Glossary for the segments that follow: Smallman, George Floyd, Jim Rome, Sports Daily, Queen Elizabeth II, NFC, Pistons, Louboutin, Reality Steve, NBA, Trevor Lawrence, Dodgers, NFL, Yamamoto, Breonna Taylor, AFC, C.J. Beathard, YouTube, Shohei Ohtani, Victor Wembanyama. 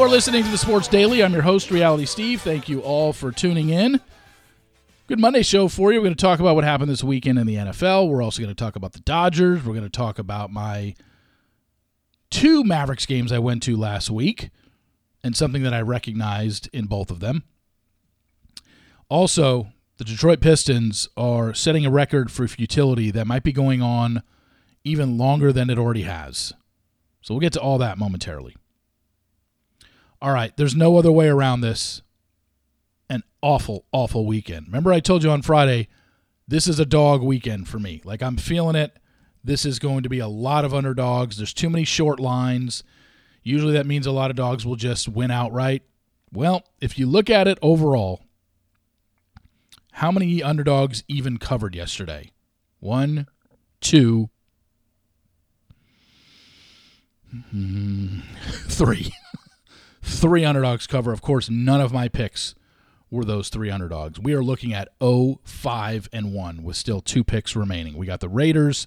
You are listening to the Sports Daily. I'm your host, Reality Steve. Thank you all for tuning in. Good Monday show for you. We're going to talk about what happened this weekend in the NFL. We're also going to talk about the Dodgers. We're going to talk about my two Mavericks games I went to last week and something that I recognized in both of them. Also, the Detroit Pistons are setting a record for futility that might be going on even longer than it already has. So we'll get to all that momentarily. All right, there's no other way around this. An awful, awful weekend. Remember I told you on Friday, this is a dog weekend for me. Like, I'm feeling it. This is going to be a lot of underdogs. There's too many short lines. Usually that means a lot of dogs will just win outright. Well, if you look at it overall, how many underdogs even covered yesterday? One, two, three. Three underdogs cover. Of course, none of my picks were those three underdogs. We are looking at 0-5-1 with still two picks remaining. We got the Raiders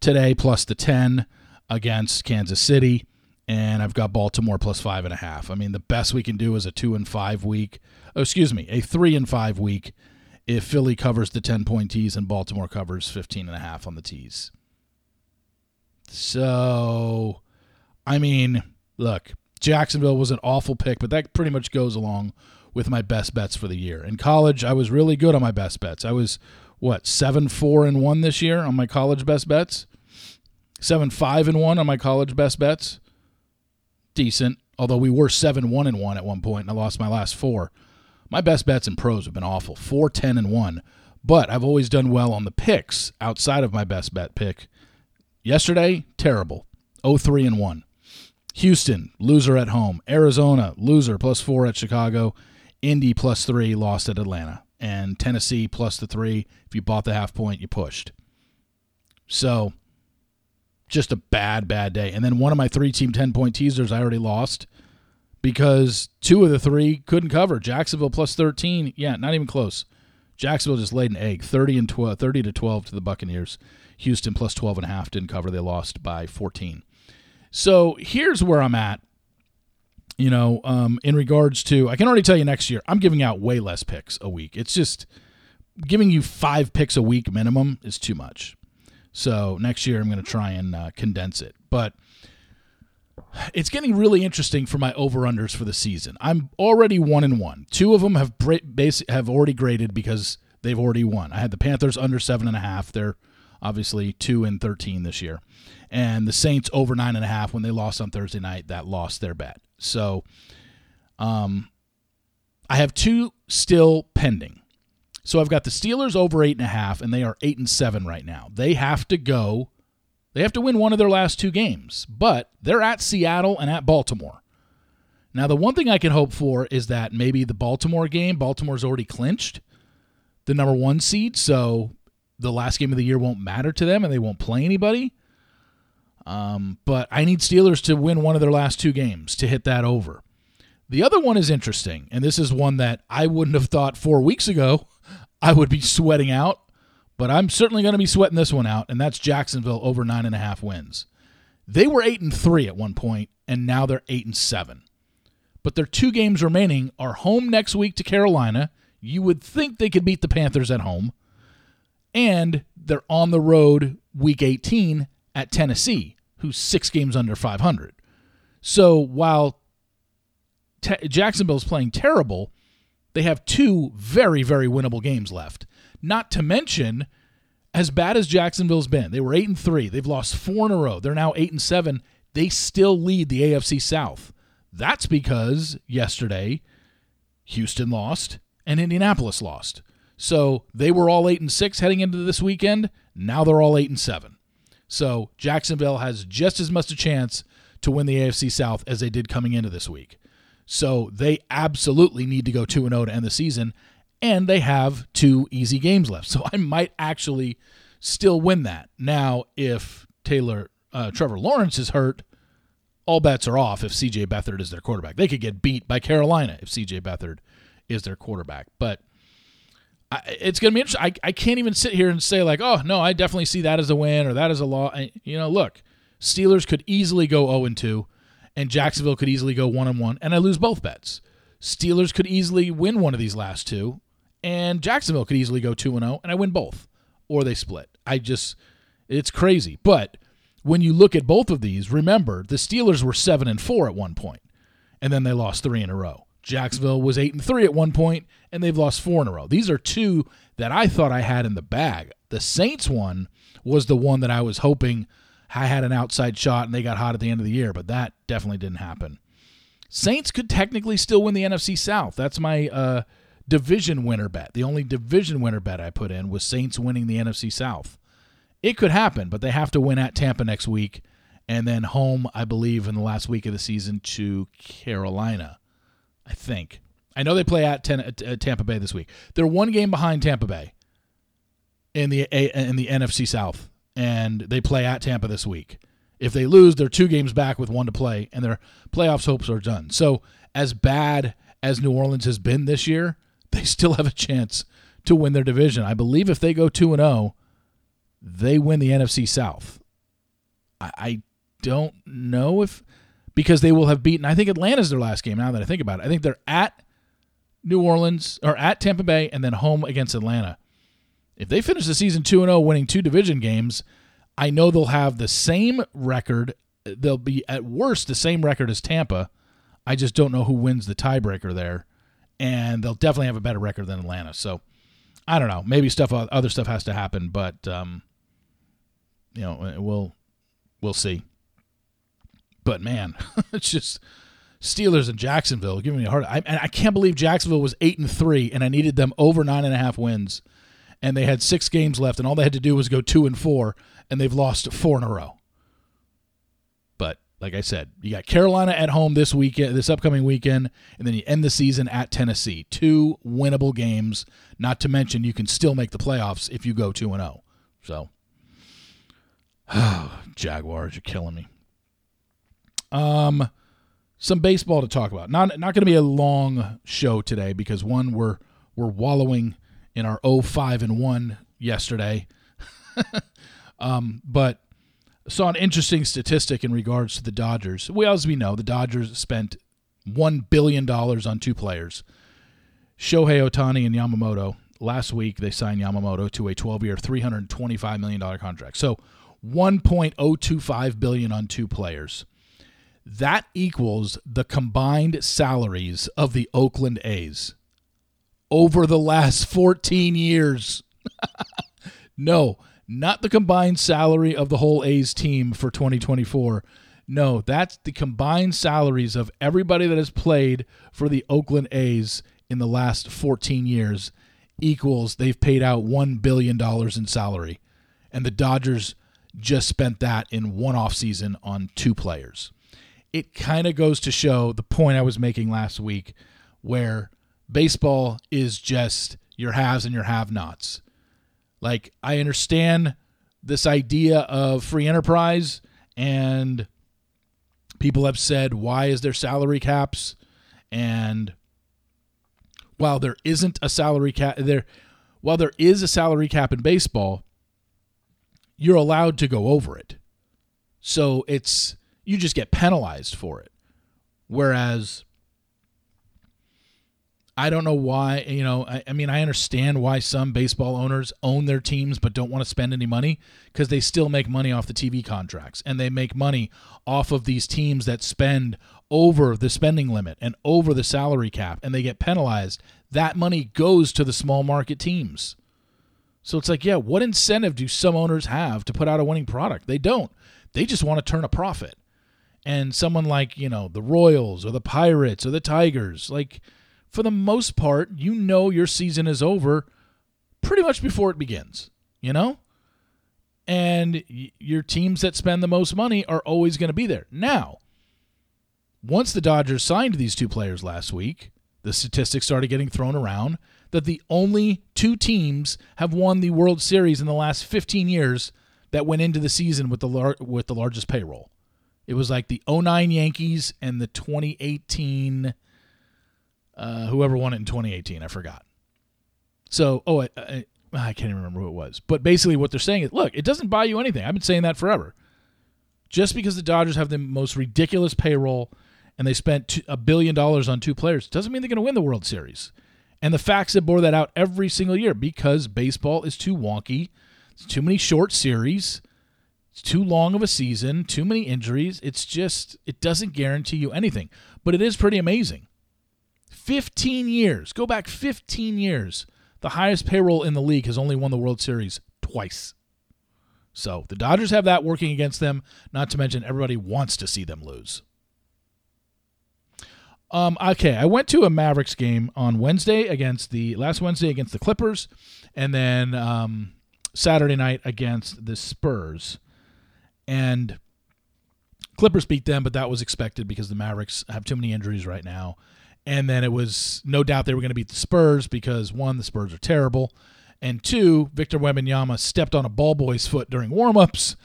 today plus the 10 against Kansas City, and I've got Baltimore plus 5.5. I mean, the best we can do is a 3-5 week if Philly covers the 10-point tees and Baltimore covers 15.5 on the tees. So, I mean, look, Jacksonville was an awful pick, but that pretty much goes along with my best bets for the year. In college, I was really good on my best bets. I was, 7-4-1 this year on my college best bets? 7-5-1 on my college best bets? Decent, although we were 7-1-1 at one point, and I lost my last four. My best bets in pros have been awful, 4-10-1, but I've always done well on the picks outside of my best bet pick. Yesterday, terrible, 0-3-1. Houston, loser at home. Arizona, loser, plus 4 at Chicago. Indy, plus 3, lost at Atlanta. And Tennessee, plus the 3. If you bought the half point, you pushed. So, just a bad, bad day. And then one of my three-team 10-point teasers I already lost because two of the three couldn't cover. Jacksonville, plus 13. Yeah, not even close. Jacksonville just laid an egg, 30-12 to the Buccaneers. Houston, plus 12.5, didn't cover. They lost by 14. So here's where I'm at, in regards to, I can already tell you next year, I'm giving out way less picks a week. It's just giving you 5 picks a week minimum is too much. So next year I'm going to try and condense it. But it's getting really interesting for my over-unders for the season. I'm already 1-1. Two of them have already graded because they've already won. I had the Panthers under 7.5. They're obviously 2-13 this year. And the Saints over 9.5 when they lost on Thursday night, that lost their bet. So I have two still pending. So I've got the Steelers over 8.5, and they are 8-7 right now. They have to win one of their last two games, but they're at Seattle and at Baltimore. Now, the one thing I can hope for is that maybe the Baltimore game, Baltimore's already clinched the number 1 seed, so the last game of the year won't matter to them and they won't play anybody. But I need Steelers to win one of their last two games to hit that over. The other one is interesting, and this is one that I wouldn't have thought 4 weeks ago I would be sweating out, but I'm certainly going to be sweating this one out, and that's Jacksonville over 9.5 wins. They were 8-3 at one point, and now they're 8-7. But their two games remaining are home next week to Carolina. You would think they could beat the Panthers at home. And they're on the road week 18 at Tennessee, who's 6 games under 500. So while Jacksonville's playing terrible, they have 2 very, very winnable games left. Not to mention, as bad as Jacksonville's been, they were 8-3. They've lost 4 in a row. They're now 8-7. They still lead the AFC South. That's because yesterday Houston lost and Indianapolis lost. So they were all 8-6 heading into this weekend. Now they're all 8-7. So Jacksonville has just as much a chance to win the AFC South as they did coming into this week. So they absolutely need to go 2-0 to end the season, and they have 2 easy games left. So I might actually still win that. Now, if Trevor Lawrence is hurt, all bets are off if C.J. Beathard is their quarterback. They could get beat by Carolina if C.J. Beathard is their quarterback. But it's going to be interesting. I can't even sit here and say like, oh, no, I definitely see that as a win or that as a loss. Look, Steelers could easily go 0-2, and Jacksonville could easily go 1-1, and I lose both bets. Steelers could easily win one of these last two, and Jacksonville could easily go 2-0, and I win both, or they split. It's crazy. But when you look at both of these, remember, the Steelers were 7-4 at one point, and then they lost 3 in a row. Jacksonville was 8-3 at one point, and they've lost 4 in a row. These are two that I thought I had in the bag. The Saints one was the one that I was hoping I had an outside shot and they got hot at the end of the year, but that definitely didn't happen. Saints could technically still win the NFC South. That's my division winner bet. The only division winner bet I put in was Saints winning the NFC South. It could happen, but they have to win at Tampa next week and then home, I believe, in the last week of the season to Carolina, I think. I know they play at Tampa Bay this week. They're one game behind Tampa Bay in the NFC South, and they play at Tampa this week. If they lose, they're 2 games back with 1 to play, and their playoffs hopes are done. So as bad as New Orleans has been this year, they still have a chance to win their division. I believe if they go 2-0, they win the NFC South. I don't know if – because they will have beaten – I think Atlanta's their last game now that I think about it. I think they're at New Orleans – or at Tampa Bay and then home against Atlanta. If they finish the season 2-0 winning 2 division games, I know they'll have the same record. They'll be, at worst, the same record as Tampa. I just don't know who wins the tiebreaker there. And they'll definitely have a better record than Atlanta. So, I don't know. Maybe other stuff has to happen, but, we'll see. But, man, it's just Steelers and Jacksonville giving me a hard time. And I can't believe Jacksonville was 8-3, and I needed them over 9.5 wins. And they had 6 games left, and all they had to do was go 2-4, and they've lost 4 in a row. But like I said, you got Carolina at home this upcoming weekend, and then you end the season at Tennessee. 2 winnable games. Not to mention, you can still make the playoffs if you go 2-0. So, Jaguars, you're killing me. Some baseball to talk about. Not going to be a long show today because we're wallowing in our 5-1 yesterday. But saw an interesting statistic in regards to the Dodgers. As we know, the Dodgers spent $1 billion on 2 players, Shohei Ohtani and Yamamoto. Last week, they signed Yamamoto to a 12-year, $325 million contract. So $1.025 billion on 2 players. That equals the combined salaries of the Oakland A's over the last 14 years. No, not the combined salary of the whole A's team for 2024. No, that's the combined salaries of everybody that has played for the Oakland A's in the last 14 years equals they've paid out $1 billion in salary. And the Dodgers just spent that in one offseason on 2 players. It kind of goes to show the point I was making last week where baseball is just your haves and your have-nots. Like, I understand this idea of free enterprise, and people have said, why is there salary caps? And while there isn't a salary cap, while there is a salary cap in baseball, you're allowed to go over it. So you just get penalized for it. Whereas I don't know why, I understand why some baseball owners own their teams but don't want to spend any money because they still make money off the TV contracts and they make money off of these teams that spend over the spending limit and over the salary cap and they get penalized. That money goes to the small market teams. So it's like, yeah, what incentive do some owners have to put out a winning product? They don't. They just want to turn a profit. And someone like, the Royals or the Pirates or the Tigers, like, for the most part, your season is over pretty much before it begins, And your teams that spend the most money are always going to be there. Now, once the Dodgers signed these 2 players last week, the statistics started getting thrown around that the only 2 teams have won the World Series in the last 15 years that went into the season with the largest payroll. It was like the 2009 Yankees and the 2018 whoever won it in 2018, I forgot. So, I can't even remember who it was. But basically what they're saying is, look, it doesn't buy you anything. I've been saying that forever. just because the Dodgers have the most ridiculous payroll and they spent $1 billion on two players doesn't mean they're going to win the World Series. And the facts that bore that out every single year, because baseball is too wonky. It's too many short series. It's too long of a season. Too many injuries. It's just, it doesn't guarantee you anything. But it is pretty amazing. 15 years. Go back 15 years. The highest payroll in the league has only won the World Series twice. So the Dodgers have that working against them, not to mention everybody wants to see them lose. Okay, I went to a Mavericks game on last Wednesday against the Clippers, and then Saturday night against the Spurs. And Clippers beat them, but that was expected because the Mavericks have too many injuries right now. And then it was no doubt they were going to beat the Spurs because, one, the Spurs are terrible, and two, Victor Wembanyama stepped on a ball boy's foot during warmups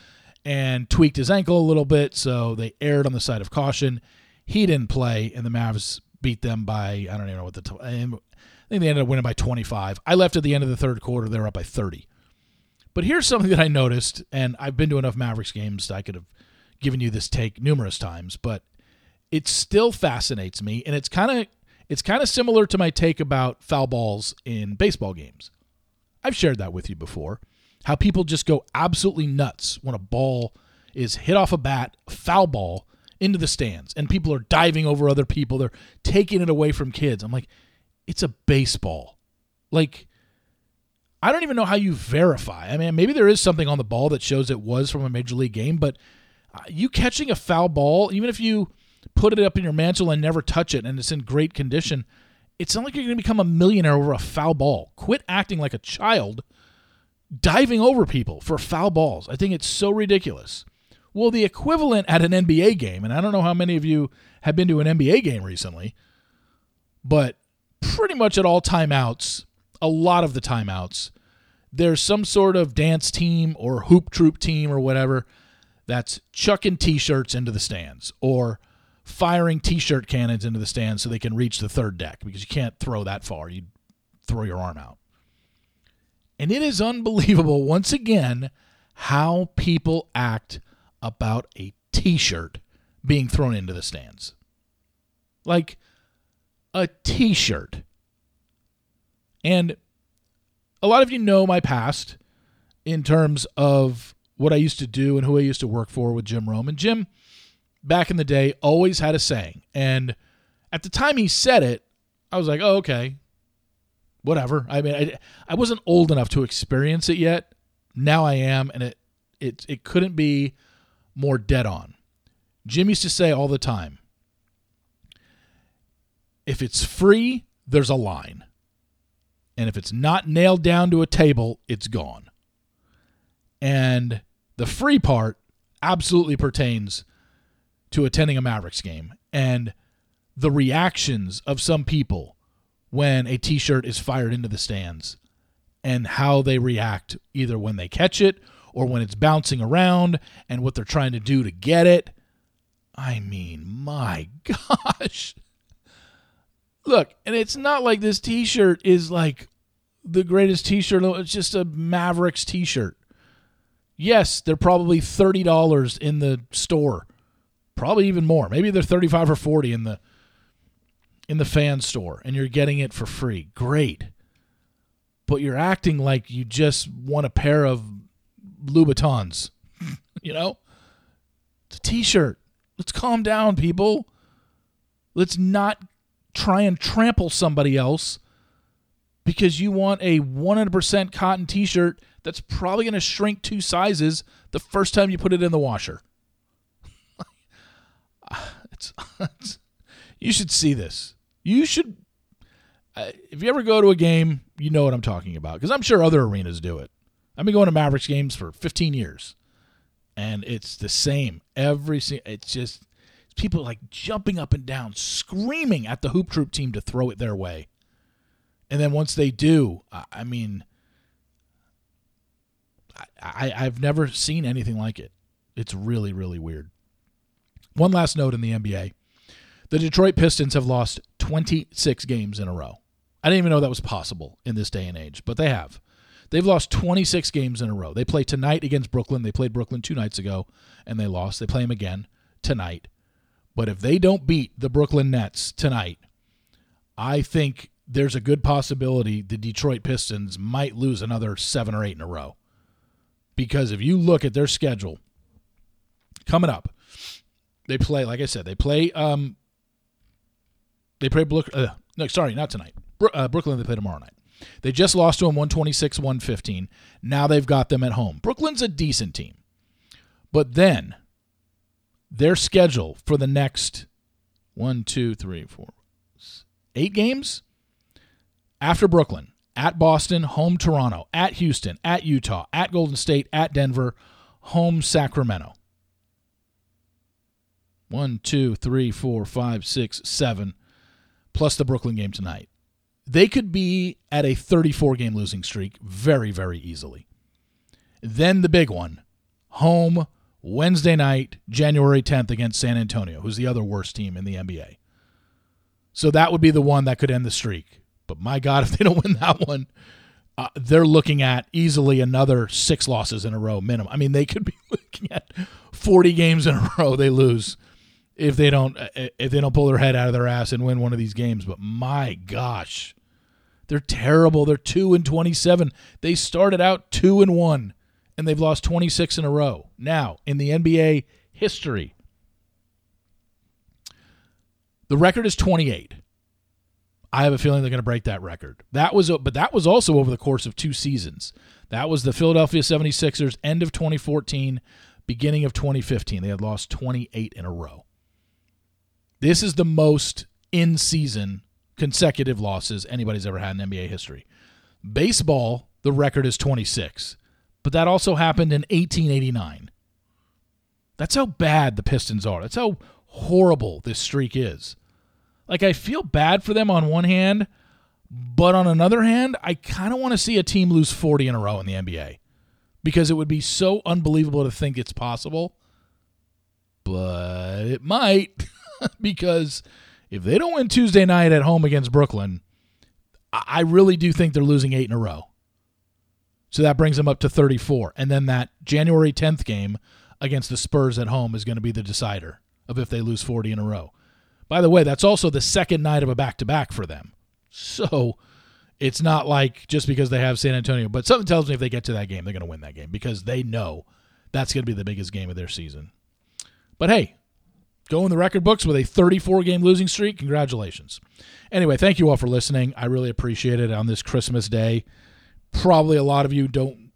and tweaked his ankle a little bit, so they erred on the side of caution. He didn't play, and the Mavs beat them by, I don't even know what I think they ended up winning by 25. I left at the end of the third quarter. They were up by 30. But here's something that I noticed, and I've been to enough Mavericks games that I could have given you this take numerous times, but it still fascinates me, and it's kind of similar to my take about foul balls in baseball games. I've shared that with you before, how people just go absolutely nuts when a ball is hit off a bat, a foul ball, into the stands, and people are diving over other people. They're taking it away from kids. I'm like, it's a baseball. Like, I don't even know how you verify. I mean, maybe there is something on the ball that shows it was from a major league game, but you catching a foul ball, even if you put it up in your mantle and never touch it and it's in great condition, it's not like you're going to become a millionaire over a foul ball. Quit acting like a child diving over people for foul balls. I think it's so ridiculous. Well, the equivalent at an NBA game, and I don't know how many of you have been to an NBA game recently, but pretty much at all timeouts, a lot of the timeouts, there's some sort of dance team or hoop troop team or whatever that's chucking T-shirts into the stands or firing T-shirt cannons into the stands so they can reach the third deck, because you can't throw that far. You'd throw your arm out. And it is unbelievable, once again, how people act about a T-shirt being thrown into the stands. Like, a T-shirt. And a lot of you know my past in terms of what I used to do and who I used to work for with Jim Rome. And Jim, back in the day, always had a saying. And at the time he said it, I was like, oh, okay, whatever. I mean, I wasn't old enough to experience it yet. Now I am, and it couldn't be more dead on. Jim used to say all the time, if it's free, there's a line. And if it's not nailed down to a table, it's gone. And the free part absolutely pertains to attending a Mavericks game and the reactions of some people when a T-shirt is fired into the stands and how they react either when they catch it or when it's bouncing around and what they're trying to do to get it. I mean, my gosh. Look, and it's not like this T-shirt is like the greatest T-shirt. It's just a Mavericks T-shirt. Yes, they're probably $30 in the store. Probably even more. Maybe they're $35 or $40 in the fan store, and you're getting it for free. Great. But you're acting like you just want a pair of Louboutins, you know? It's a T-shirt. Let's calm down, people. Let's not try and trample somebody else because you want a 100% cotton T-shirt that's probably going to shrink 2 sizes the first time you put it in the washer. You should see this. You should. If you ever go to a game, you know what I'm talking about, because I'm sure other arenas do it. I've been going to Mavericks games for 15 years, and it's the same. It's just people like jumping up and down, screaming at the hoop troop team to throw it their way. And then once they do, I mean, I've never seen anything like it. It's really, really weird. One last note in the NBA. The Detroit Pistons have lost 26 games in a row. I didn't even know that was possible in this day and age, but they have. They've lost 26 games in a row. They play tonight against Brooklyn. They played Brooklyn 2 nights ago, and they lost. They play them again tonight. But if they don't beat the Brooklyn Nets tonight, I think there's a good possibility the Detroit Pistons might lose another 7 or 8 in a row. Because if you look at their schedule coming up, they play, like I said, Brooklyn they play tomorrow night. They just lost to them 126-115. Now they've got them at home. Brooklyn's a decent team. But then their schedule for the next 8 games after Brooklyn, at Boston, home Toronto, at Houston, at Utah, at Golden State, at Denver, home Sacramento. 1, 2, 3, 4, 5, 6, 7, plus the Brooklyn game tonight. They could be at a 34-game losing streak very, very easily. Then the big one, home Wednesday night, January 10th against San Antonio, who's the other worst team in the NBA. So that would be the one that could end the streak. But my God, if they don't win that one, they're looking at easily another 6 losses in a row minimum. I mean, they could be looking at 40 games in a row they lose if they don't pull their head out of their ass and win one of these games. But my gosh. They're terrible. They're 2-27. They started out 2-1, and they've lost 26 in a row. Now, in the NBA history, the record is 28. I have a feeling they're going to break that record. That was also over the course of 2 seasons. That was the Philadelphia 76ers end of 2014, beginning of 2015. They had lost 28 in a row. This is the most in-season consecutive losses anybody's ever had in NBA history. Baseball, the record is 26, but that also happened in 1889. That's how bad the Pistons are. That's how horrible this streak is. Like, I feel bad for them on one hand, but on another hand, I kind of want to see a team lose 40 in a row in the NBA because it would be so unbelievable to think it's possible, but it might because if they don't win Tuesday night at home against Brooklyn, I really do think they're losing 8 in a row. So that brings them up to 34. And then that January 10th game against the Spurs at home is going to be the decider of if they lose 40 in a row. By the way, that's also the second night of a back-to-back for them. So it's not like just because they have San Antonio, but something tells me if they get to that game, they're going to win that game because they know that's going to be the biggest game of their season. But hey, go in the record books with a 34-game losing streak. Congratulations. Anyway, thank you all for listening. I really appreciate it on this Christmas day. Probably a lot of you I'm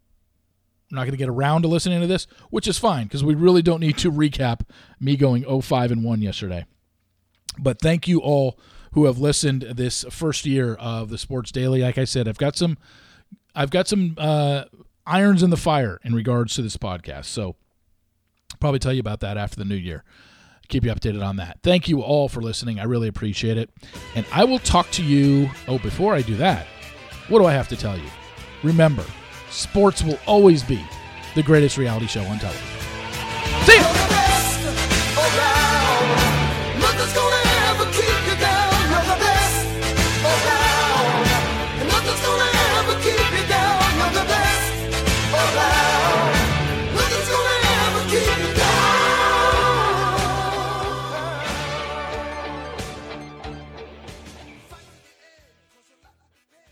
not going to get around to listening to this, which is fine because we really don't need to recap me going 0-5-1 yesterday. But thank you all who have listened this first year of the Sports Daily. Like I said, I've got some irons in the fire in regards to this podcast. So I'll probably tell you about that after the new year. Keep you updated on that. Thank you all for listening. I really appreciate it. And I will talk to you. Oh, before I do that, what do I have to tell you? Remember, sports will always be the greatest reality show on television.